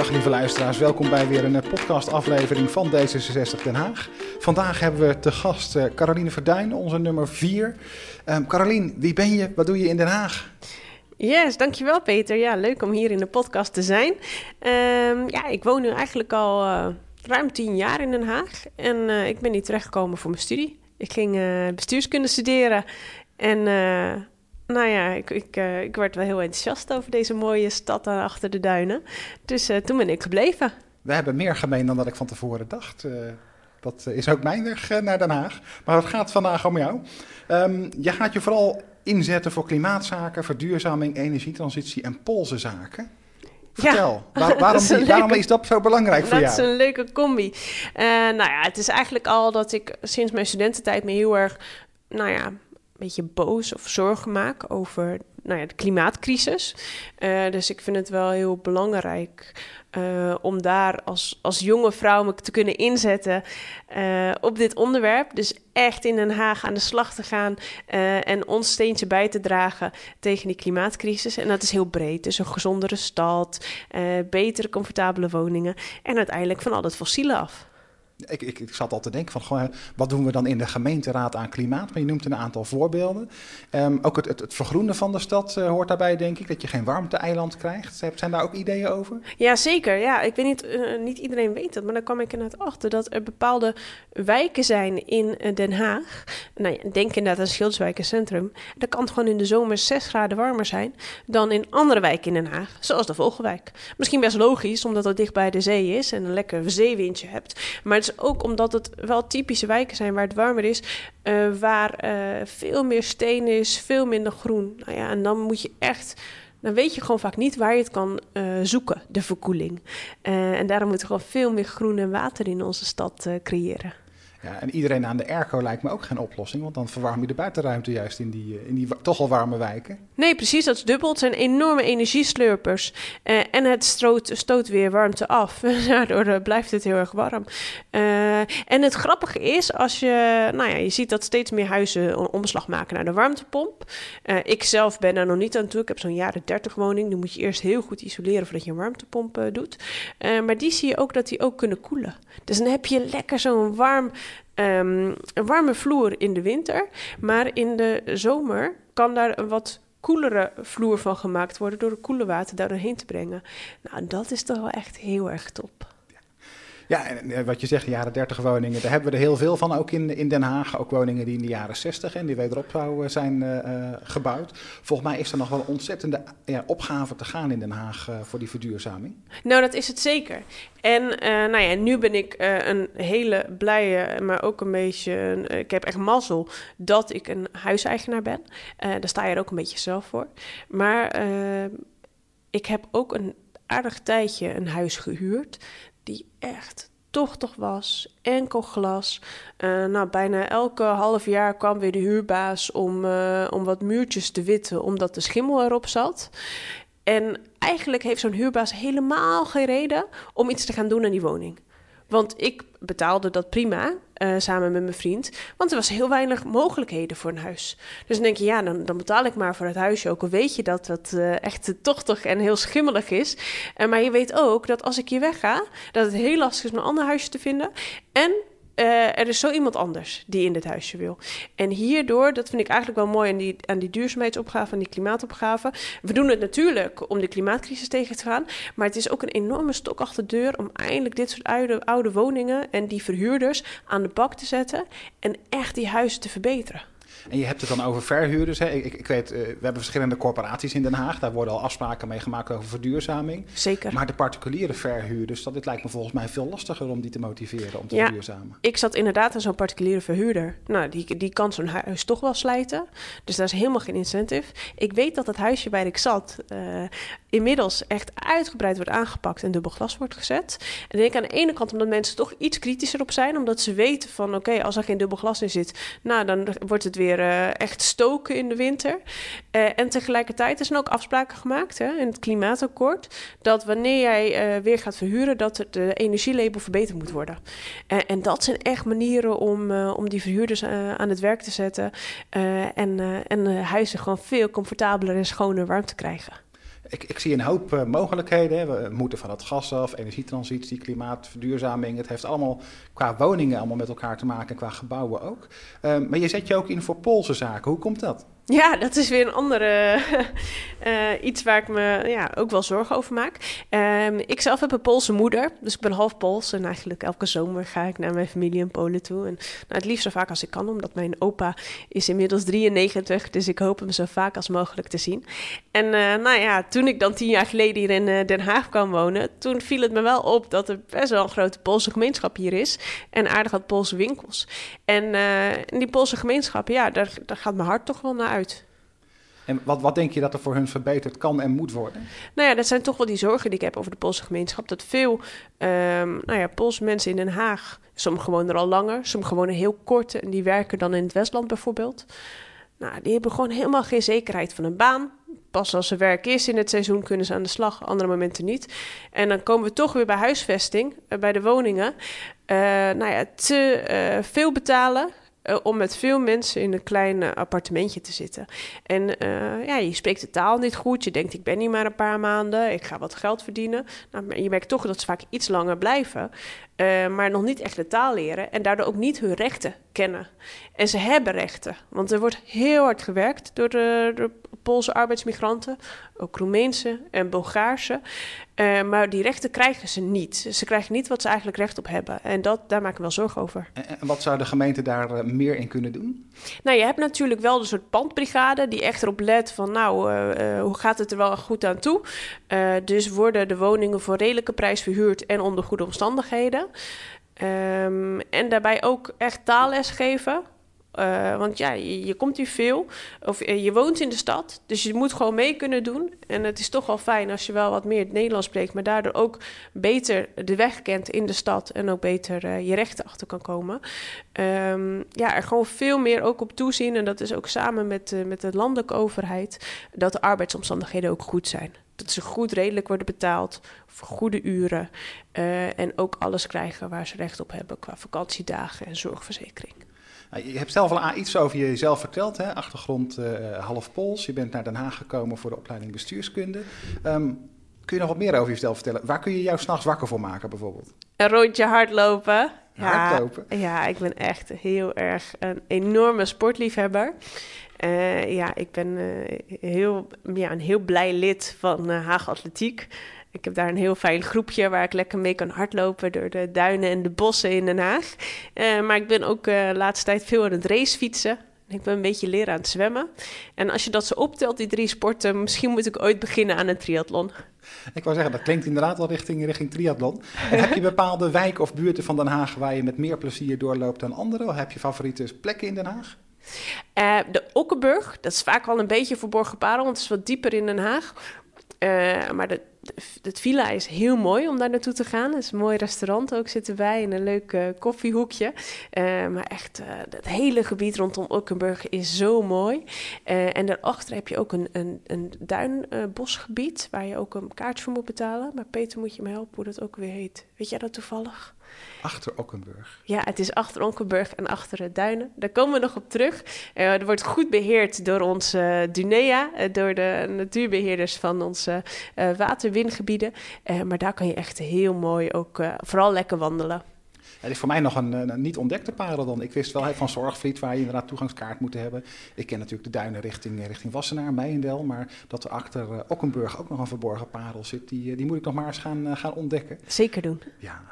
Dag lieve luisteraars, welkom bij weer een podcastaflevering van D66 Den Haag. Vandaag hebben we te gast Caroline Verduin, onze nummer 4. Caroline, wie ben je? Wat doe je in Den Haag? Yes, dankjewel Peter. Ja, leuk om hier in de podcast te zijn. Ik woon nu eigenlijk al ruim 10 jaar in Den Haag en ik ben hier terechtgekomen voor mijn studie. Ik ging bestuurskunde studeren en... Ik werd wel heel enthousiast over deze mooie stad daar achter de duinen. Dus toen ben ik gebleven. We hebben meer gemeen dan dat ik van tevoren dacht. Dat is ook mijn weg naar Den Haag. Maar het gaat vandaag om jou. Je gaat je vooral inzetten voor klimaatzaken, verduurzaming, energietransitie en Poolse zaken. Vertel, ja, waarom is dat zo belangrijk voor jou? Dat is een leuke combi. Het is eigenlijk al dat ik sinds mijn studententijd me heel erg... een beetje boos of zorgen maak over de klimaatcrisis. Dus ik vind het wel heel belangrijk om daar als jonge vrouw me te kunnen inzetten op dit onderwerp. Dus echt in Den Haag aan de slag te gaan en ons steentje bij te dragen tegen die klimaatcrisis. En dat is heel breed. Dus een gezondere stad, betere, comfortabele woningen en uiteindelijk van al dat fossiele af. Ik zat al te denken van, goh, wat doen we dan in de gemeenteraad aan klimaat? Maar je noemt een aantal voorbeelden. Ook het vergroenen van de stad hoort daarbij, denk ik. Dat je geen warmte-eiland krijgt. Zijn daar ook ideeën over? Ja, zeker. Ja, ik weet niet, niet iedereen weet dat. Maar dan kwam ik inderdaad achter dat er bepaalde wijken zijn in Den Haag. Denk inderdaad aan Schilderswijk en Centrum. Dat kan het gewoon in de zomer 6 graden warmer zijn dan in andere wijken in Den Haag. Zoals de Vogelwijk. Misschien best logisch, omdat dat dicht bij de zee is en een lekker zeewindje hebt. Maar het ook omdat het wel typische wijken zijn waar het warmer is, waar veel meer steen is, veel minder groen. En dan moet je echt, dan weet je gewoon vaak niet waar je het kan zoeken, de verkoeling. En daarom moeten we gewoon veel meer groen en water in onze stad creëren. Ja, en iedereen aan de airco lijkt me ook geen oplossing, want dan verwarm je de buitenruimte juist in die toch al warme wijken. Nee, precies, dat is dubbel. Het zijn enorme energieslurpers en het stoot weer warmte af. Daardoor blijft het heel erg warm. En het grappige is, als je, je ziet dat steeds meer huizen een omslag maken naar de warmtepomp. Ik zelf ben daar nog niet aan toe. Ik heb zo'n jaren 30 woning. Die moet je eerst heel goed isoleren voordat je een warmtepomp doet. Maar die zie je ook dat die ook kunnen koelen. Dus dan heb je lekker zo'n warm... een warme vloer in de winter, maar in de zomer kan daar een wat koelere vloer van gemaakt worden door het koele water daar doorheen te brengen. Dat is toch wel echt heel erg top. Ja, en wat je zegt, jaren 30 woningen, daar hebben we er heel veel van, ook in Den Haag. Ook woningen die in de jaren 60 en die wederopbouw zijn gebouwd. Volgens mij is er nog wel een ontzettende opgave te gaan in Den Haag voor die verduurzaming. Dat is het zeker. En nu ben ik een hele blije, maar ook een beetje... ik heb echt mazzel dat ik een huiseigenaar ben. Daar sta je er ook een beetje zelf voor. Maar ik heb ook een aardig tijdje een huis gehuurd... die echt tochtig was, enkel glas. Bijna elke half jaar kwam weer de huurbaas om wat muurtjes te witten... omdat de schimmel erop zat. En eigenlijk heeft zo'n huurbaas helemaal geen reden om iets te gaan doen aan die woning. Want ik betaalde dat prima, samen met mijn vriend. Want er was heel weinig mogelijkheden voor een huis. Dus dan denk je, dan betaal ik maar voor het huisje ook. Al weet je dat dat echt tochtig en heel schimmelig is. Maar je weet ook dat als ik hier wegga... dat het heel lastig is om een ander huisje te vinden. En er is zo iemand anders die in dit huisje wil. En hierdoor, dat vind ik eigenlijk wel mooi... aan die duurzaamheidsopgave, aan die klimaatopgave. We doen het natuurlijk om de klimaatcrisis tegen te gaan... maar het is ook een enorme stok achter de deur... om eindelijk dit soort oude woningen... en die verhuurders aan de bak te zetten... en echt die huizen te verbeteren. En je hebt het dan over verhuurders. Hè? Ik weet, we hebben verschillende corporaties in Den Haag. Daar worden al afspraken mee gemaakt over verduurzaming. Zeker. Maar de particuliere verhuurders, dit lijkt me volgens mij veel lastiger om die te motiveren om te verduurzamen. Ik zat inderdaad aan zo'n particuliere verhuurder. Die kan zo'n huis toch wel slijten. Dus daar is helemaal geen incentive. Ik weet dat het huisje waar ik zat inmiddels echt uitgebreid wordt aangepakt en dubbel glas wordt gezet. En dan denk ik aan de ene kant omdat mensen toch iets kritischer op zijn. Omdat ze weten van oké, als er geen dubbel glas in zit, dan wordt het weer... echt stoken in de winter. En tegelijkertijd zijn ook afspraken gemaakt in het klimaatakkoord... dat wanneer jij weer gaat verhuren... dat het energielabel verbeterd moet worden. En dat zijn echt manieren om die verhuurders aan het werk te zetten... en huizen gewoon veel comfortabeler en schoner warm te krijgen. Ik zie een hoop mogelijkheden. We moeten van het gas af, energietransitie, klimaatverduurzaming. Het heeft allemaal qua woningen allemaal met elkaar te maken en qua gebouwen ook. Maar je zet je ook in voor Poolse zaken. Hoe komt dat? Ja, dat is weer een andere iets waar ik me ook wel zorgen over maak. Ik zelf heb een Poolse moeder, dus ik ben half Pools. En eigenlijk elke zomer ga ik naar mijn familie in Polen toe. En het liefst zo vaak als ik kan, omdat mijn opa is inmiddels 93. Dus ik hoop hem zo vaak als mogelijk te zien. En toen ik dan 10 jaar geleden hier in Den Haag kwam wonen, toen viel het me wel op dat er best wel een grote Poolse gemeenschap hier is. En aardig wat Poolse winkels. En die Poolse gemeenschap, daar gaat mijn hart toch wel naar uit. En wat denk je dat er voor hun verbeterd kan en moet worden? Dat zijn toch wel die zorgen die ik heb over de Poolse gemeenschap. Dat veel Poolse mensen in Den Haag, sommigen wonen er al langer, sommigen wonen heel kort en die werken dan in het Westland bijvoorbeeld. Die hebben gewoon helemaal geen zekerheid van een baan. Pas als er werk is in het seizoen kunnen ze aan de slag, andere momenten niet. En dan komen we toch weer bij huisvesting, bij de woningen. Veel betalen. Om met veel mensen in een klein appartementje te zitten. En je spreekt de taal niet goed. Je denkt, ik ben hier maar een paar maanden. Ik ga wat geld verdienen. Maar je merkt toch dat ze vaak iets langer blijven. Maar nog niet echt de taal leren. En daardoor ook niet hun rechten kennen. En ze hebben rechten. Want er wordt heel hard gewerkt door de Poolse arbeidsmigranten. Ook Roemeense en Bulgaarse. Maar die rechten krijgen ze niet. Ze krijgen niet wat ze eigenlijk recht op hebben. En daar maak ik wel zorgen over. En wat zou de gemeente daar meer in kunnen doen? Je hebt natuurlijk wel een soort pandbrigade die echt erop let van hoe gaat het er wel goed aan toe? Dus worden de woningen voor redelijke prijs verhuurd en onder goede omstandigheden. En daarbij ook echt taalles geven. Want je komt hier veel, of je woont in de stad, dus je moet gewoon mee kunnen doen. En het is toch wel fijn als je wel wat meer het Nederlands spreekt, maar daardoor ook beter de weg kent in de stad en ook beter je rechten achter kan komen. Er gewoon veel meer ook op toezien, en dat is ook samen met de landelijke overheid, dat de arbeidsomstandigheden ook goed zijn. Dat ze goed redelijk worden betaald, voor goede uren en ook alles krijgen waar ze recht op hebben qua vakantiedagen en zorgverzekering. Je hebt zelf al iets over jezelf verteld, hè? Achtergrond half Pools. Je bent naar Den Haag gekomen voor de opleiding bestuurskunde. Kun je nog wat meer over jezelf vertellen? Waar kun je jou 's nachts wakker voor maken bijvoorbeeld? Een rondje hardlopen. Hardlopen? Ja, ik ben echt heel erg een enorme sportliefhebber. Ik ben een heel blij lid van Haag Atletiek. Ik heb daar een heel fijn groepje waar ik lekker mee kan hardlopen door de duinen en de bossen in Den Haag. Maar ik ben ook de laatste tijd veel aan het racefietsen. Ik ben een beetje leren aan het zwemmen. En als je dat zo optelt, die 3 sporten, misschien moet ik ooit beginnen aan een triathlon. Ik wou zeggen, dat klinkt inderdaad al richting triathlon. En heb je bepaalde wijken of buurten van Den Haag waar je met meer plezier doorloopt dan anderen? Of heb je favoriete plekken in Den Haag? De Ockenburgh, dat is vaak wel een beetje verborgen parel, want het is wat dieper in Den Haag. Maar het villa is heel mooi om daar naartoe te gaan. Het is een mooi restaurant ook zitten wij en een leuk koffiehoekje. Maar echt, het hele gebied rondom Ockenburgh is zo mooi. En daarachter heb je ook een duinbosgebied waar je ook een kaartje voor moet betalen. Maar Peter, moet je me helpen hoe dat ook weer heet. Weet jij dat toevallig? Achter Ockenburgh. Ja, het is achter Ockenburgh en achter de duinen. Daar komen we nog op terug. Er wordt goed beheerd door onze Dunea, door de natuurbeheerders van onze waterwingebieden. Maar daar kan je echt heel mooi ook vooral lekker wandelen. Het is voor mij nog een niet ontdekte parel dan. Ik wist wel van Zorgvliet, waar je inderdaad toegangskaart moet hebben. Ik ken natuurlijk de duinen richting Wassenaar, Meijendel. Maar dat er achter Ockenburgh ook nog een verborgen parel zit, die moet ik nog maar eens gaan ontdekken. Zeker doen. Ja.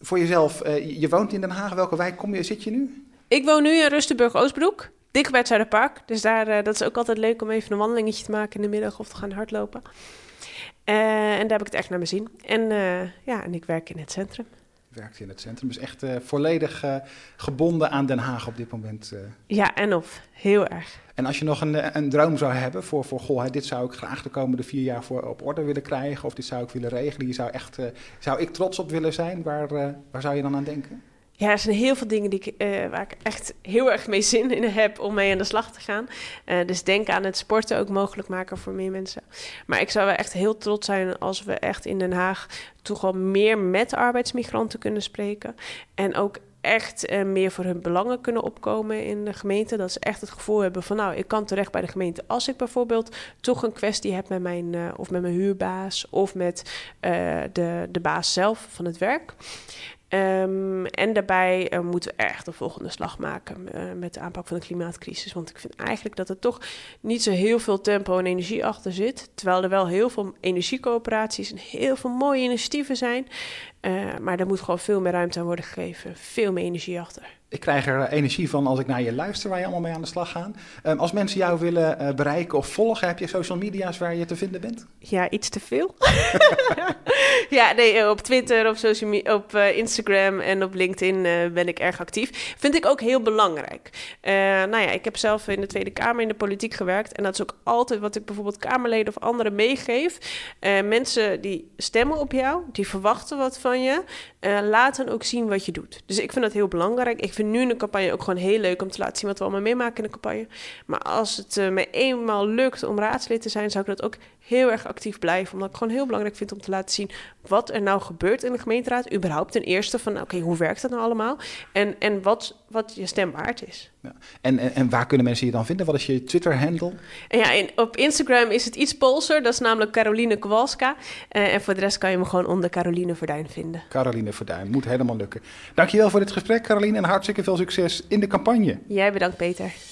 Voor jezelf, je woont in Den Haag. Welke wijk zit je nu? Ik woon nu in Rustenburg-Oostbroek, dicht bij het Zuiderpark. Dus daar, dat is ook altijd leuk om even een wandelingetje te maken in de middag of te gaan hardlopen. En daar heb ik het echt naar mijn zin. En ik werk in het centrum. Werkt in het centrum, dus echt volledig gebonden aan Den Haag op dit moment. Ja, en of. Heel erg. En als je nog een droom zou hebben voor dit zou ik graag de komende 4 jaar op orde willen krijgen, of dit zou ik willen regelen, hier zou ik trots op willen zijn, waar zou je dan aan denken? Ja, er zijn heel veel dingen waar ik echt heel erg mee zin in heb om mee aan de slag te gaan. Dus denk aan het sporten ook mogelijk maken voor meer mensen. Maar ik zou wel echt heel trots zijn als we echt in Den Haag toch wel meer met arbeidsmigranten kunnen spreken. En ook echt meer voor hun belangen kunnen opkomen in de gemeente. Dat ze echt het gevoel hebben van, nou, ik kan terecht bij de gemeente als ik bijvoorbeeld toch een kwestie heb met mijn, of met mijn huurbaas of met de baas zelf van het werk. En daarbij moeten we echt de volgende slag maken met de aanpak van de klimaatcrisis. Want ik vind eigenlijk dat er toch niet zo heel veel tempo en energie achter zit. Terwijl er wel heel veel energiecoöperaties en heel veel mooie initiatieven zijn. Maar daar moet gewoon veel meer ruimte aan worden gegeven. Veel meer energie achter. Ik krijg er energie van als ik naar je luister waar je allemaal mee aan de slag gaat. Als mensen jou willen bereiken of volgen, heb je social media's waar je te vinden bent? Ja, iets te veel. Ja, nee, op Twitter, op Instagram en op LinkedIn ben ik erg actief. Vind ik ook heel belangrijk. Nou ja, ik heb zelf in de Tweede Kamer in de politiek gewerkt. En dat is ook altijd wat ik bijvoorbeeld Kamerleden of anderen meegeef. Mensen die stemmen op jou, die verwachten wat van je. Laat hen ook zien wat je doet. Dus ik vind dat heel belangrijk. Ik vind nu in de campagne ook gewoon heel leuk om te laten zien wat we allemaal meemaken in de campagne. Maar als het me eenmaal lukt om raadslid te zijn, zou ik dat ook heel erg actief blijven. Omdat ik gewoon heel belangrijk vind om te laten zien wat er nou gebeurt in de gemeenteraad. Überhaupt ten eerste van, oké, hoe werkt dat nou allemaal? En wat je stem waard is. Ja. En waar kunnen mensen je dan vinden? Wat is je Twitter-handle? Ja, op Instagram is het iets Poolser. Dat is namelijk Caroline Kowalska. En voor de rest kan je me gewoon onder Caroline Verduin vinden. Caroline Verduin, moet helemaal lukken. Dankjewel voor dit gesprek, Caroline. En hartstikke veel succes in de campagne. Jij bedankt, Peter.